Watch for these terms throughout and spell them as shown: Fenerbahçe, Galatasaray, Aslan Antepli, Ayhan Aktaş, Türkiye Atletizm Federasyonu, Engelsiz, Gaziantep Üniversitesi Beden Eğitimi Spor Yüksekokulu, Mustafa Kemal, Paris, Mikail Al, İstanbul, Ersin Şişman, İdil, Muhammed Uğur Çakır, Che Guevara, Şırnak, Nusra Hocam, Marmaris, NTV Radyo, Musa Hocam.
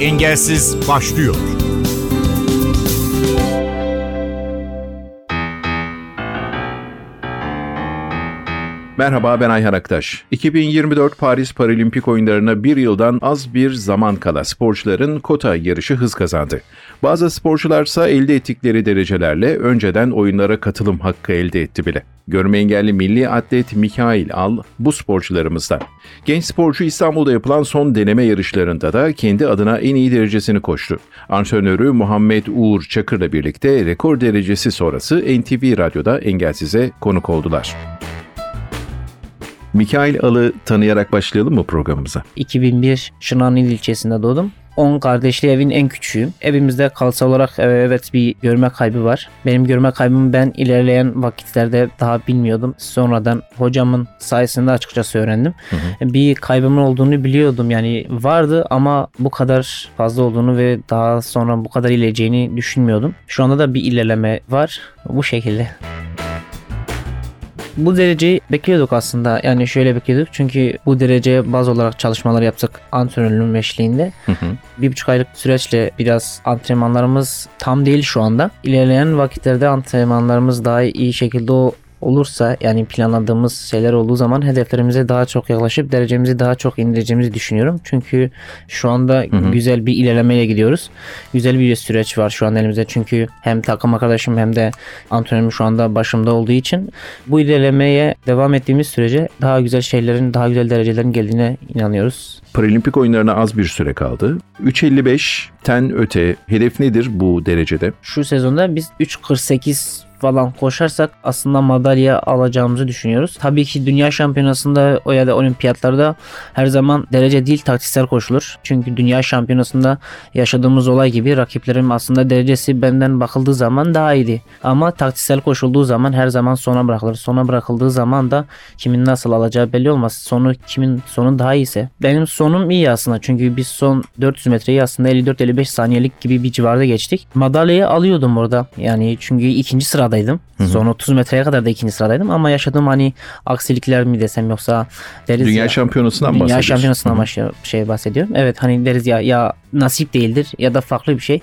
Engelsiz başlıyor. Merhaba, ben Ayhan Aktaş. 2024 Paris Paralimpik Oyunları'na bir yıldan az bir zaman kala sporcuların kota yarışı hız kazandı. Bazı sporcularsa elde ettikleri derecelerle önceden oyunlara katılım hakkı elde etti bile. Görme engelli milli atlet Mikail Al bu sporcularımızdan. Genç sporcu İstanbul'da yapılan son deneme yarışlarında da kendi adına en iyi derecesini koştu. Antrenörü Muhammed Uğur Çakır'la birlikte rekor derecesi sonrası NTV Radyo'da Engelsiz'e konuk oldular. Mikail Al'ı tanıyarak başlayalım mı programımıza? 2001 Şırnak'ın İdil ilçesinde doğdum. 10 kardeşli evin en küçüğüm. Evimizde kalsal olarak evet bir görme kaybı var. Benim görme kaybımı ben ilerleyen vakitlerde daha bilmiyordum. Sonradan hocamın sayesinde açıkçası öğrendim. Bir kaybımın olduğunu biliyordum. Yani vardı ama bu kadar fazla olduğunu ve daha sonra bu kadar ilerleyeceğini düşünmüyordum. Şu anda da bir ilerleme var bu şekilde. Bu dereceyi bekliyorduk aslında. Yani şöyle bekliyorduk. Çünkü bu dereceye baz olarak çalışmalar yaptık antrenörlüğün eşliğinde. 1,5 aylık süreçle biraz antrenmanlarımız tam değil şu anda. İlerleyen vakitlerde antrenmanlarımız daha iyi şekilde olursa, yani planladığımız şeyler olduğu zaman hedeflerimize daha çok yaklaşıp derecemizi daha çok indireceğimizi düşünüyorum. Çünkü şu anda güzel bir ilerlemeye gidiyoruz. Güzel bir süreç var şu an elimizde. Çünkü hem takım arkadaşım hem de antrenörüm şu anda başımda olduğu için bu ilerlemeye devam ettiğimiz sürece daha güzel şeylerin, daha güzel derecelerin geldiğine inanıyoruz. Paralimpik oyunlarına az bir süre kaldı. 3.55'ten öte hedef nedir bu derecede? Şu sezonda biz 3.48 falan koşarsak aslında madalya alacağımızı düşünüyoruz. Tabii ki dünya şampiyonasında ya da olimpiyatlarda her zaman derece değil taktiksel koşulur. Çünkü dünya şampiyonasında yaşadığımız olay gibi rakiplerim aslında derecesi benden bakıldığı zaman daha iyiydi. Ama taktiksel koşulduğu zaman her zaman sona bırakılır. Sona bırakıldığı zaman da kimin nasıl alacağı belli olmaz. Kimin sonu daha iyiyse. Benim sonum iyi aslında. Çünkü biz son 400 metreyi aslında 54-55 saniyelik gibi bir civarda geçtik. Madalyayı alıyordum orada. Yani çünkü ikinci sırada son 30 metreye kadar da ikinci sıradaydım ama yaşadığım hani aksilikler mi desem yoksa deriz dünya şampiyonasından bahsediyorsun. Dünya şampiyonasından bahsediyorum. Evet, hani deriz ya nasip değildir ya da farklı bir şey.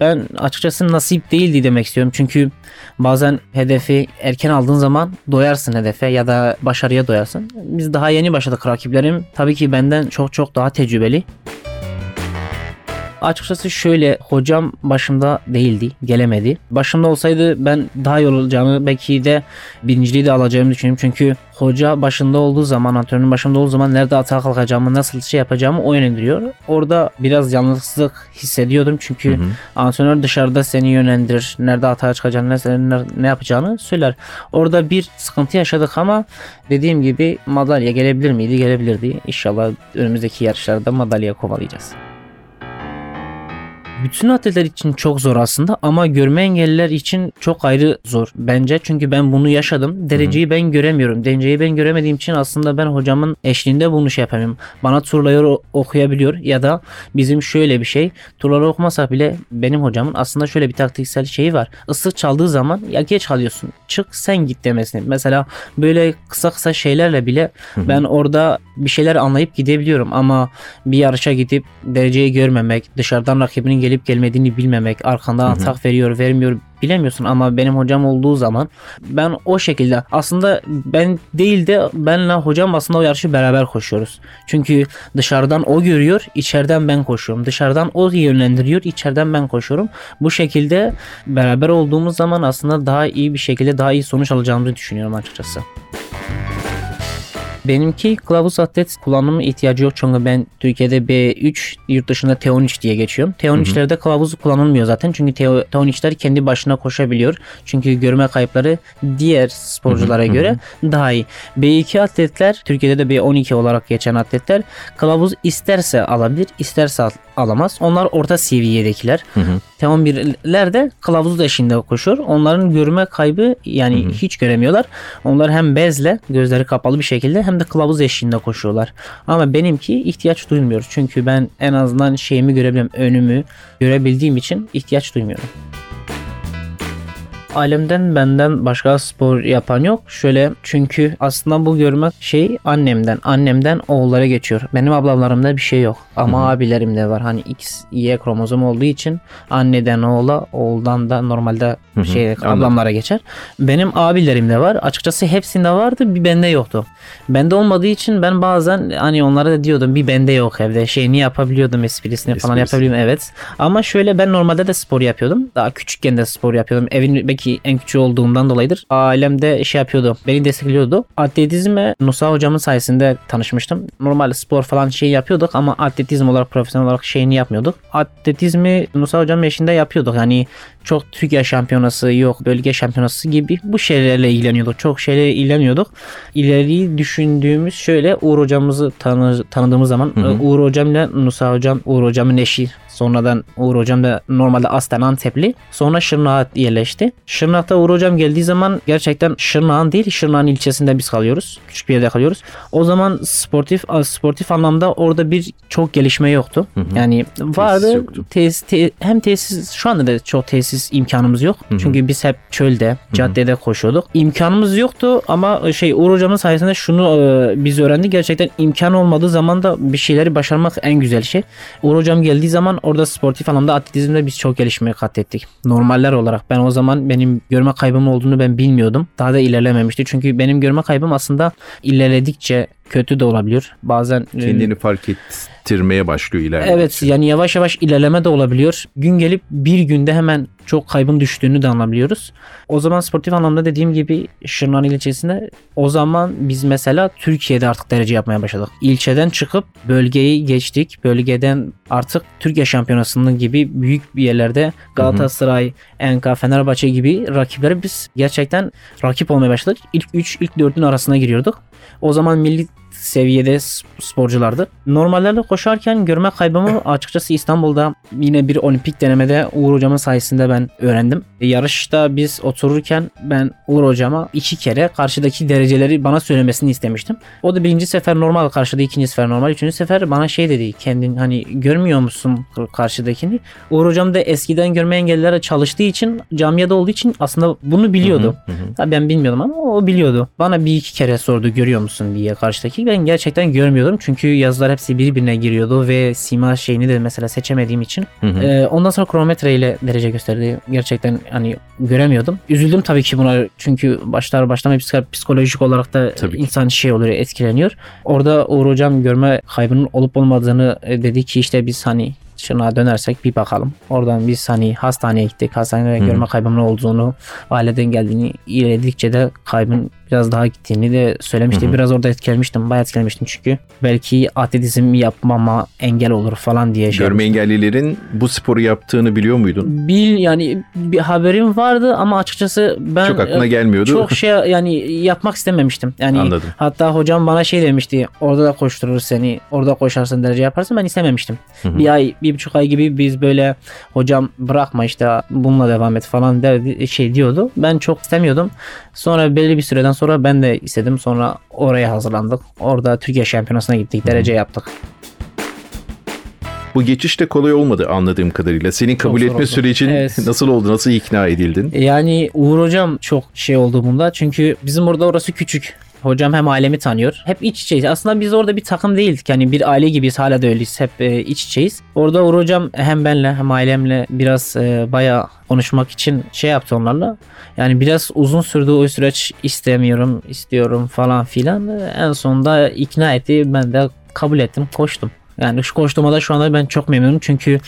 Ben açıkçası nasip değildi demek istiyorum. Çünkü bazen hedefi erken aldığın zaman doyarsın hedefe ya da başarıya doyarsın. Biz daha yeni başladık, rakiplerim tabii ki benden çok daha tecrübeli. Açıkçası şöyle, hocam başımda değildi, gelemedi. Başımda olsaydı ben daha iyi olacağını, belki de birinciliği de alacağımı düşünüyorum. Çünkü hoca başında olduğu zaman, antrenörün başında olduğu zaman nerede atağa kalkacağımı, nasıl şey yapacağımı o yönlendiriyor. Orada biraz yalnızlık hissediyordum çünkü antrenör dışarıda seni yönlendirir. Nerede atağa çıkacağını, ne yapacağını söyler. Orada bir sıkıntı yaşadık ama dediğim gibi madalya gelebilir miydi? Gelebilirdi. İnşallah önümüzdeki yarışlarda madalya kovalayacağız. Bütün atletler için çok zor aslında ama görme engelliler için çok ayrı zor bence. Çünkü ben bunu yaşadım. Dereceyi ben göremiyorum. Dereceyi ben göremediğim için aslında ben hocamın eşliğinde bunu şey yapamıyorum. Bana turları okuyabiliyor ya da bizim şöyle bir şey. Turları okumasak bile benim hocamın aslında şöyle bir taktiksel şeyi var. Islık çaldığı zaman ya geç kalıyorsun, çık sen git demesini. Mesela böyle kısa şeylerle bile ben orada bir şeyler anlayıp gidebiliyorum ama bir yarışa gidip dereceyi görmemek, dışarıdan rakibinin gelip gelmediğini bilmemek, arkandan atak veriyor, vermiyor bilemiyorsun ama benim hocam olduğu zaman ben o şekilde aslında ben değil de benle hocam aslında o yarışı beraber koşuyoruz. Çünkü dışarıdan o görüyor, içeriden ben koşuyorum. Dışarıdan o yönlendiriyor, içeriden ben koşuyorum. Bu şekilde beraber olduğumuz zaman aslında daha iyi bir şekilde daha iyi sonuç alacağımızı düşünüyorum açıkçası. Benimki kılavuz atlet kullanmama ihtiyacı yok çünkü ben Türkiye'de B3, yurt dışında T13 diye geçiyorum. T13'lerde kılavuz kullanılmıyor zaten çünkü T13'ler kendi başına koşabiliyor. Çünkü görme kayıpları diğer sporculara göre daha iyi. B2 atletler, Türkiye'de de B12 olarak geçen atletler kılavuz isterse alabilir, isterse alamaz. Onlar orta seviyedekiler. T11'ler de kılavuz eşliğinde koşuyor. Onların görme kaybı yani hiç göremiyorlar. Onlar hem bezle, gözleri kapalı bir şekilde hem de kılavuz eşliğinde koşuyorlar. Ama benimki ihtiyaç duymuyor. Çünkü ben en azından önümü görebildiğim için ihtiyaç duymuyorum. Ailemden benden başka spor yapan yok. Şöyle, çünkü aslında bu görme şey annemden oğullara geçiyor. Benim ablamlarımda bir şey yok ama abilerimde var. Hani X, Y kromozom olduğu için anneden oğula, oğuldan da normalde ablamlara geçer. Benim abilerimde var. Açıkçası hepsinde vardı, bir bende yoktu. Bende olmadığı için ben bazen hani onlara da diyordum bir bende yok evde. Şeyini yapabiliyordum, esprisini falan yapabiliyordum, evet. Ama şöyle, ben normalde de spor yapıyordum. Daha küçükken de spor yapıyordum. Evin belki en küçüğü olduğumdan dolayıdır. Ailemde şey yapıyordu, beni destekliyordu. Atletizme Nusra Hocam'ın sayesinde tanışmıştım. Normal spor falan şey yapıyorduk ama atletizm olarak, profesyonel olarak şeyini yapmıyorduk. Atletizmi Nusra Hocam'ın eşliğinde yapıyorduk. Yani çok Türkiye şampiyonası yok, bölge şampiyonası gibi bu şeylerle ilgileniyorduk. Çok şeylerle ilgileniyorduk. İleriyi düşündüğümüz şöyle, Uğur Hocamızı tanıdığımız zaman Uğur Hocam'la Nusra Hocam, Uğur Hocam'ın eşi. Sonradan Uğur Hocam da normalde Aslan Antepli. Sonra Şırnak'a yerleşti. Şırnak'ta Uğur Hocam geldiği zaman gerçekten Şırnak'ın değil, Şırnak'ın ilçesinde biz kalıyoruz. Küçük bir yerde kalıyoruz. O zaman sportif anlamda orada bir çok gelişme yoktu. Yani vardı tesis, şu anda da çok tesis imkanımız yok. Çünkü biz hep çölde, caddede koşuyorduk. İmkanımız yoktu ama Uğur Hocam'ın sayesinde şunu biz öğrendik. Gerçekten imkan olmadığı zaman da bir şeyleri başarmak en güzel şey. Uğur Hocam geldiği zaman orada sportif anlamda, atletizmde biz çok gelişmeye kat ettik. Normaller olarak ben o zaman benim görme kaybım olduğunu ben bilmiyordum. Daha da ilerlememişti. Çünkü benim görme kaybım aslında ilerledikçe kötü de olabiliyor. Bazen kendini fark ettirmeye başlıyor ilerledikçe. Evet, yani yavaş yavaş ilerleme de olabiliyor. Gün gelip bir günde hemen çok kaybın düştüğünü de anlayabiliyoruz. O zaman sportif anlamda dediğim gibi Şırnak ilçesinde, o zaman biz mesela Türkiye'de artık derece yapmaya başladık. İlçeden çıkıp bölgeyi geçtik. Bölgeden artık Türkiye şampiyonasının gibi büyük bir yerlerde Galatasaray, NK, Fenerbahçe gibi rakiplere biz gerçekten rakip olmaya başladık. İlk 3, ilk 4'ün arasına giriyorduk. O zaman milli seviyede sporculardı. Normallerle koşarken görme kaybımı açıkçası İstanbul'da yine bir olimpik denemede Uğur Hocam'ın sayesinde ben öğrendim. Yarışta biz otururken ben Uğur Hocam'a 2 kere karşıdaki dereceleri bana söylemesini istemiştim. O da 1. sefer normal karşıladı, 2. sefer normal, 3. sefer bana şey dedi, kendin hani görmüyor musun karşıdakini? Uğur Hocam da eskiden görme engellilere çalıştığı için, camiada olduğu için aslında bunu biliyordu. Ben bilmiyordum ama o biliyordu. Bana 1-2 kere sordu görüyor musun diye karşıdaki. Ben gerçekten görmüyordum çünkü yazılar hepsi birbirine giriyordu ve sima şeyini de mesela seçemediğim için. Ondan sonra kronometre ile derece gösterdi. Gerçekten hani göremiyordum. Üzüldüm tabii ki buna, çünkü başlar başlamaya psikolojik olarak da insan şey oluyor, etkileniyor. Orada Uğur Hocam görme kaybının olup olmadığını dedi ki işte biz hani Şırnak'a dönersek bir bakalım. Oradan biz hani hastaneye gittik. Hastanede görme kaybımın olduğunu, aileden geldiğini, ilerledikçe de kaybın biraz daha gittiğini de söylemişti. Biraz orada etkilenmiştim. Bayağı etkilenmiştim çünkü. Belki atletizm yapmama engel olur falan diye. Görme engellilerin bu sporu yaptığını biliyor muydun? Yani bir haberim vardı ama açıkçası ben çok aklına gelmiyordu. Çok şey yani yapmak istememiştim. Yani anladım. Hatta hocam bana şey demişti. Orada da koşturur seni. Orada koşarsın, derece yaparsın. Ben istememiştim. Bir buçuk ay gibi biz böyle hocam bırakma işte bununla devam et falan derdi, şey diyordu. Ben çok istemiyordum. Sonra belli bir süreden sonra ben de istedim. Sonra oraya hazırlandık. Orada Türkiye Şampiyonası'na gittik. Derece yaptık. Bu geçiş de kolay olmadı anladığım kadarıyla. Senin kabul etme sürecin nasıl oldu? Nasıl ikna edildin? Yani Uğur Hocam çok şey oldu bunda. Çünkü bizim orada orası küçük. Hocam hem ailemi tanıyor. Hep iç içeyiz. Aslında biz orada bir takım değildik. Yani bir aile gibiyiz. Hala da öyleyiz. Hep iç içeyiz. Orada Uğur Hocam hem benle hem ailemle biraz bayağı konuşmak için şey yaptı onlarla. Yani biraz uzun sürdü o süreç. İstemiyorum, istiyorum falan filan. En sonunda ikna etti. Ben de kabul ettim. Koştum. Yani şu koştuğuma da şu anda ben çok memnunum çünkü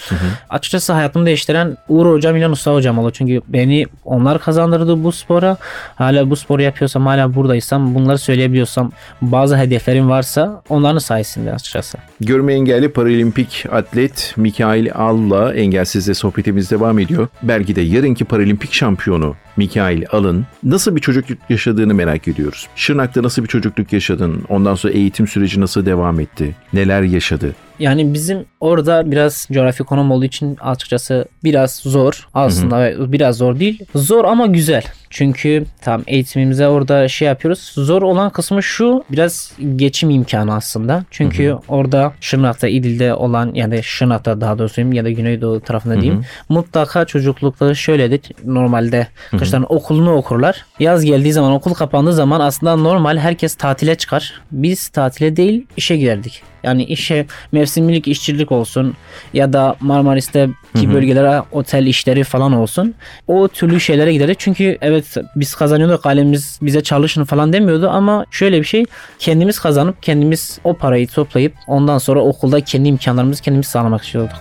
açıkçası hayatımı değiştiren Uğur Hocam ile Nusra Hocam oldu. Çünkü beni onlar kazandırdı bu spora. Hala bu sporu yapıyorsam, hala buradaysam, bunları söyleyebiliyorsam, bazı hedeflerim varsa onların sayesinde açıkçası. Görme engelli paralimpik atlet Mikail Al'la Engelsiz'le sohbetimiz devam ediyor. Belki de yarınki paralimpik şampiyonu Mikail Al'ın nasıl bir çocukluk yaşadığını merak ediyoruz. Şırnak'ta nasıl bir çocukluk yaşadın? Ondan sonra eğitim süreci nasıl devam etti? Neler yaşadı? Yani bizim orada biraz coğrafi konum olduğu için açıkçası biraz zor. Aslında biraz zor değil. Zor ama güzel. Çünkü tam eğitimimize orada şey yapıyoruz. Zor olan kısmı şu, biraz geçim imkanı aslında. Çünkü orada Şırnak'ta, İdil'de olan, yani Şırnak'ta daha doğrusu ya da Güneydoğu tarafında diyeyim. Mutlaka çocuklukları şöyledir. Normalde kışların okulunu okurlar. Yaz geldiği zaman, okul kapandığı zaman aslında normal herkes tatile çıkar. Biz tatile değil işe giderdik. Yani işe mevsimlik işçilik olsun ya da Marmaris'teki bölgelere otel işleri falan olsun. O türlü şeylere giderdik. Çünkü evet biz kazanıyorduk, ailemiz bize çalışın falan demiyordu ama şöyle bir şey, kendimiz kazanıp kendimiz o parayı toplayıp ondan sonra okulda kendi imkanlarımızı kendimiz sağlamak istiyorduk.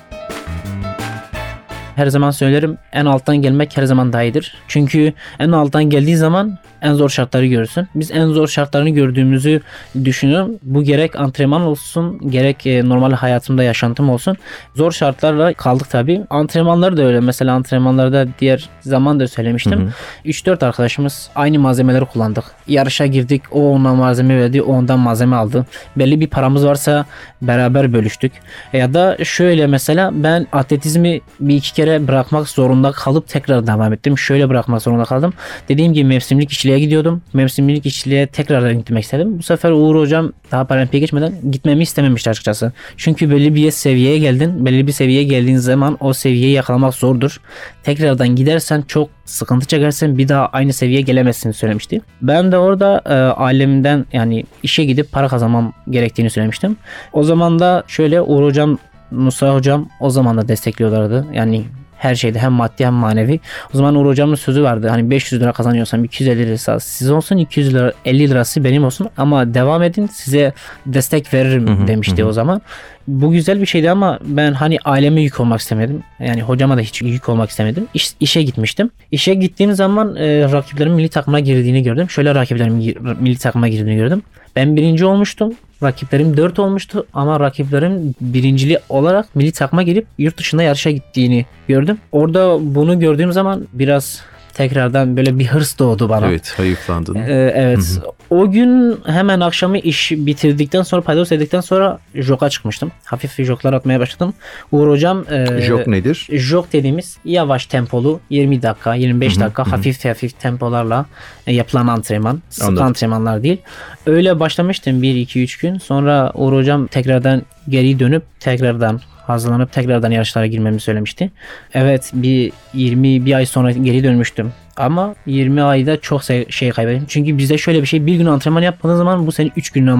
Her zaman söylerim, en alttan gelmek her zaman daha iyidir. Çünkü en alttan geldiği zaman en zor şartları görürsün. Biz en zor şartlarını gördüğümüzü düşünüyorum. Bu gerek antrenman olsun, gerek normal hayatımda yaşantım olsun. Zor şartlarla kaldık tabii. Antrenmanları da öyle. Mesela antrenmanlarda diğer zaman da söylemiştim. 3-4 arkadaşımız aynı malzemeleri kullandık. Yarışa girdik. O ondan malzeme verdi, o ondan malzeme aldı. Belli bir paramız varsa beraber bölüştük. Ya da şöyle, mesela ben atletizmi bir iki kere bırakmak zorunda kalıp tekrar devam ettim. Şöyle bırakmak zorunda kaldım. Dediğim gibi mevsimlik işçiliğe gidiyordum. Mevsimlik işçiliğe tekrardan gitmek istedim. Bu sefer Uğur Hocam daha paralimpiye geçmeden gitmemi istememişti açıkçası. Çünkü belli bir seviyeye geldin. Belli bir seviyeye geldiğin zaman o seviyeyi yakalamak zordur. Tekrardan gidersen çok sıkıntı çekersen bir daha aynı seviyeye gelemezsin söylemişti. Ben de orada ailemden, yani işe gidip para kazanmam gerektiğini söylemiştim. O zaman da şöyle, Uğur Hocam, Musa Hocam o zaman da destekliyorlardı. Yani her şeyde, hem maddi hem manevi. O zaman Uğur Hocam'ın sözü vardı. Hani 500 lira kazanıyorsam 250 lira siz olsun, 200 lira 50 lirası benim olsun ama devam edin, size destek veririm demişti o zaman. Bu güzel bir şeydi ama ben hani aileme yük olmak istemedim. Yani hocama da hiç yük olmak istemedim. İşe gitmiştim. İşe gittiğim zaman rakiplerimin milli takıma girdiğini gördüm. Şöyle rakiplerimin milli takıma girdiğini gördüm. Ben birinci olmuştum. Rakiplerim 4 olmuştu ama rakiplerim birincili olarak milli takıma girip yurt dışında yarışa gittiğini gördüm. Orada bunu gördüğüm zaman biraz tekrardan böyle bir hırs doğdu bana. Evet, hayıflandın. Evet. O gün hemen akşamı iş bitirdikten sonra, paydos edildikten sonra joka çıkmıştım. Hafif joklar atmaya başladım. Uğur Hocam... jok nedir? Jok dediğimiz yavaş tempolu 20 dakika, 25 dakika hafif tempolarla yapılan antrenman. Sık antrenmanlar değil. Öyle başlamıştım 1-2-3 gün. Sonra Uğur Hocam tekrardan geri dönüp tekrardan hazırlanıp tekrardan yarışlara girmemi söylemişti. Evet, bir ay sonra geri dönmüştüm. Ama 20 ayda çok şey kaybettim. Çünkü bizde şöyle bir şey, bir gün antrenman yapmadığın zaman bu senin 3 gününe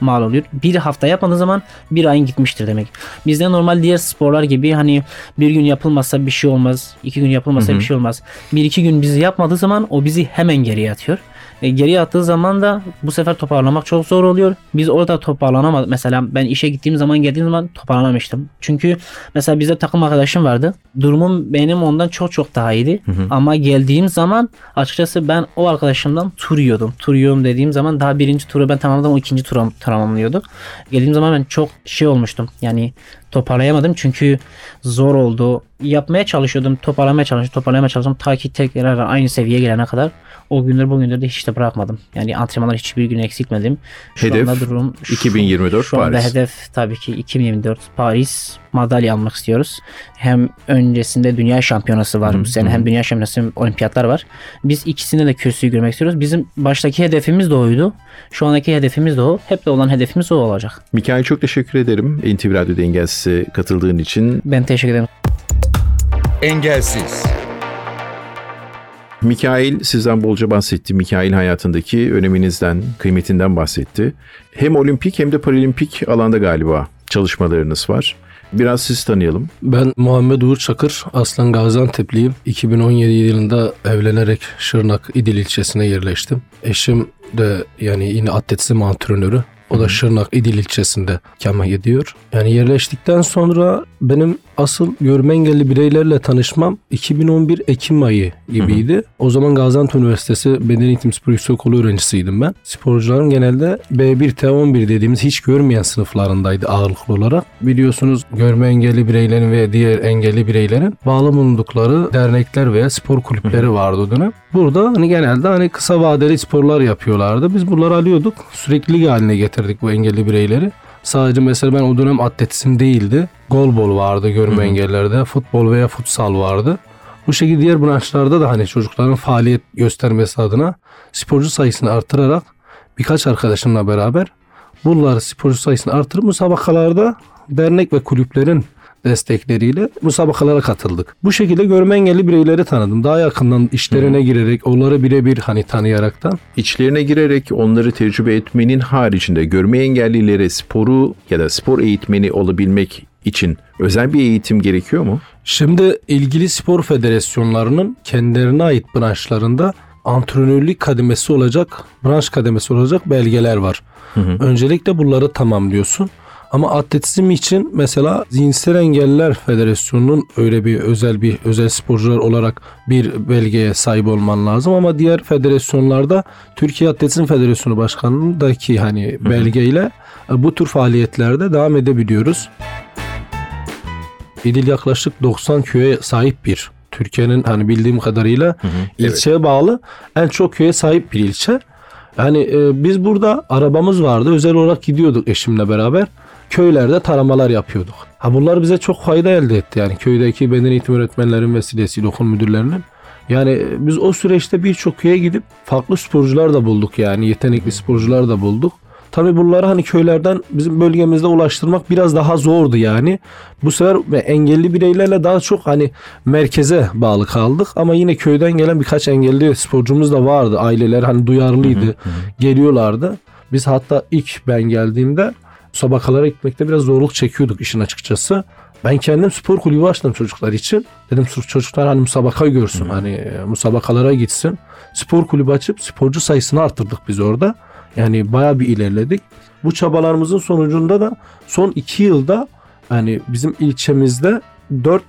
mal oluyor. Bir hafta yapmadığın zaman bir ayın gitmiştir demek. Bizde normal diğer sporlar gibi hani bir gün yapılmazsa bir şey olmaz, 2 gün yapılmazsa bir şey olmaz. 1-2 gün bizi yapmadığı zaman o bizi hemen geriye atıyor. Geriye attığı zaman da bu sefer toparlamak çok zor oluyor. Biz orada toparlanamadık. Mesela ben işe geldiğim zaman toparlanamıştım. Çünkü mesela bizde takım arkadaşım vardı. Durumum benim ondan çok daha iyiydi. Ama geldiğim zaman açıkçası ben o arkadaşımdan tur yiyordum. Tur yiyorum dediğim zaman daha birinci turu ben tamamladım. O ikinci turu tamamlıyordu. Geldiğim zaman ben çok şey olmuştum. Yani toparlayamadım çünkü zor oldu. Yapmaya çalışıyordum. Toparlamaya çalıştım. Ta ki tekrar aynı seviyeye gelene kadar. O günler bugündür de hiç de bırakmadım. Yani antrenmanlar hiçbir gün eksiltmedim. Hedef durum, 2024 şu Paris. Şu anda hedef tabii ki 2024 Paris. Madalya almak istiyoruz. Hem öncesinde dünya şampiyonası var bu sene. Hem dünya şampiyonası hem olimpiyatlar var. Biz ikisinde de kürsüyü görmek istiyoruz. Bizim baştaki hedefimiz de oydu. Şu andaki hedefimiz de o. Hep de olan hedefimiz o olacak. Mikail, çok teşekkür ederim. NTV Radyo'da Engelsiz'e katıldığın için. Ben teşekkür ederim. Engelsiz. Mikail sizden bolca bahsetti. Mikail hayatındaki öneminizden, kıymetinden bahsetti. Hem olimpik hem de paralimpik alanda galiba çalışmalarınız var. Biraz sizi tanıyalım. Ben Muhammed Uğur Çakır, aslen Gaziantep'liyim. 2017 yılında evlenerek Şırnak İdil ilçesine yerleştim. Eşim de yani yine atletizm antrenörü. O da Şırnak İdil ilçesinde ikamet ediyor. Yani yerleştikten sonra benim asıl görme engelli bireylerle tanışmam 2011 Ekim ayı gibiydi. O zaman Gaziantep Üniversitesi Beden Eğitimi Spor Yüksekokulu öğrencisiydim ben. Sporcuların genelde B1, T11 dediğimiz hiç görmeyen sınıflarındaydı ağırlıklı olarak. Biliyorsunuz görme engelli bireylerin ve diğer engelli bireylerin bağlı bulundukları dernekler veya spor kulüpleri vardı o dönem. Burada hani genelde hani kısa vadeli sporlar yapıyorlardı. Biz bunları alıyorduk. Sürekli haline getirdik bu engelli bireyleri. Sadece mesela ben o dönem atletizm değildi. Golbol vardı görme engellilerde. Futbol veya futsal vardı. Bu şekilde diğer branşlarda da hani çocukların faaliyet göstermesi adına sporcu sayısını artırarak birkaç arkadaşımla beraber bunları sporcu sayısını artırıp müsabakalarda dernek ve kulüplerin destekleriyle müsabakalara katıldık. Bu şekilde görme engelli bireyleri tanıdım. Daha yakından işlerine girerek, onları birebir hani tanıyaraktan. İçlerine girerek onları tecrübe etmenin haricinde görme engellilere sporu ya da spor eğitmeni olabilmek için özel bir eğitim gerekiyor mu? Şimdi ilgili spor federasyonlarının kendilerine ait branşlarında antrenörlük kademesi olacak, branş kademesi olacak belgeler var. Öncelikle bunları tamamlıyorsun. Ama atletizm için mesela Zihinsel Engelliler Federasyonu'nun öyle bir özel sporcular olarak bir belgeye sahip olman lazım. Ama diğer federasyonlarda Türkiye Atletizm Federasyonu Başkanlığı'ndaki hani belgeyle bu tür faaliyetlerde devam edebiliyoruz. İdil yaklaşık 90 köye sahip bir, Türkiye'nin hani bildiğim kadarıyla ilçeye bağlı en çok köye sahip bir ilçe. Yani biz burada arabamız vardı, özel olarak gidiyorduk eşimle beraber. Köylerde taramalar yapıyorduk. Bunlar bize çok fayda elde etti. Yani köydeki beden eğitimi öğretmenlerin vesilesiyle okul müdürlerinin. Yani biz o süreçte birçok köye gidip farklı sporcular da bulduk yani. Yetenekli sporcular da bulduk. Tabii bunları hani köylerden bizim bölgemizde ulaştırmak biraz daha zordu yani. Bu sefer engelli bireylerle daha çok hani merkeze bağlı kaldık. Ama yine köyden gelen birkaç engelli sporcumuz da vardı. Aileler hani duyarlıydı. Geliyorlardı. Biz hatta ilk ben geldiğimde sabakalara gitmekte biraz zorluk çekiyorduk işin açıkçası. Ben kendim spor kulübü açtım çocuklar için. Dedim çocuklar hani müsabaka görsün. Hani müsabakalara gitsin. Spor kulübü açıp sporcu sayısını arttırdık biz orada. Yani bayağı bir ilerledik. Bu çabalarımızın sonucunda da son 2 yılda hani bizim ilçemizde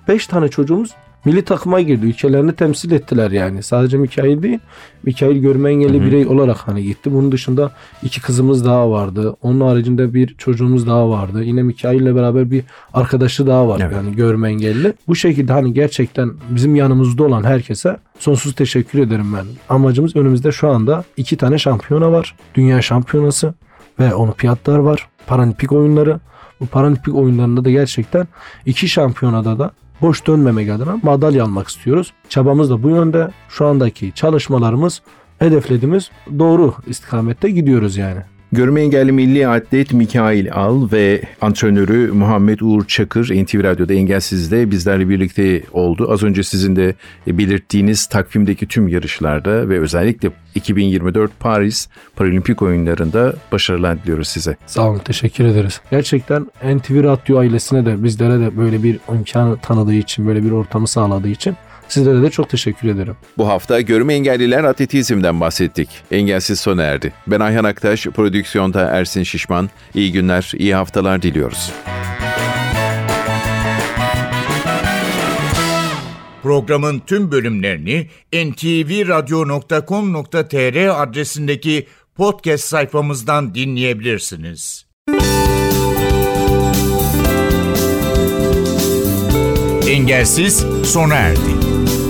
4-5 tane çocuğumuz milli takıma girdi. Ülkelerini temsil ettiler yani. Sadece Mikail değil. Mikail görme engelli birey olarak hani gitti. Bunun dışında 2 kızımız daha vardı. Onun haricinde bir çocuğumuz daha vardı. Yine Mikail ile beraber bir arkadaşı daha var. Evet. Yani görme engelli. Bu şekilde hani gerçekten bizim yanımızda olan herkese sonsuz teşekkür ederim ben. Amacımız önümüzde şu anda 2 tane şampiyona var. Dünya şampiyonası ve olimpiyatlar var. Paralimpik oyunları. Bu paralimpik oyunlarında da gerçekten 2 şampiyonada da boş dönmemek adına madalya almak istiyoruz. Çabamız da bu yönde. Şu andaki çalışmalarımız, hedeflediğimiz doğru istikamette gidiyoruz yani. Görme engelli milli atlet Mikail Al ve antrenörü Muhammed Uğur Çakır NTV Radyo'da Engelsiz'de bizlerle birlikte oldu. Az önce sizin de belirttiğiniz takvimdeki tüm yarışlarda ve özellikle 2024 Paris Paralimpik Oyunları'nda başarılar diliyoruz size. Sağ olun, teşekkür ederiz. Gerçekten NTV Radyo ailesine de bizlere de böyle bir imkan tanıdığı için, böyle bir ortamı sağladığı için sizlere de çok teşekkür ederim. Bu hafta görme engelliler atletizmden bahsettik. Engelsiz sona erdi. Ben Ayhan Aktaş, prodüksiyonda Ersin Şişman. İyi günler, iyi haftalar diliyoruz. Programın tüm bölümlerini ntvradyo.com.tr adresindeki podcast sayfamızdan dinleyebilirsiniz. Engelsiz sona erdi.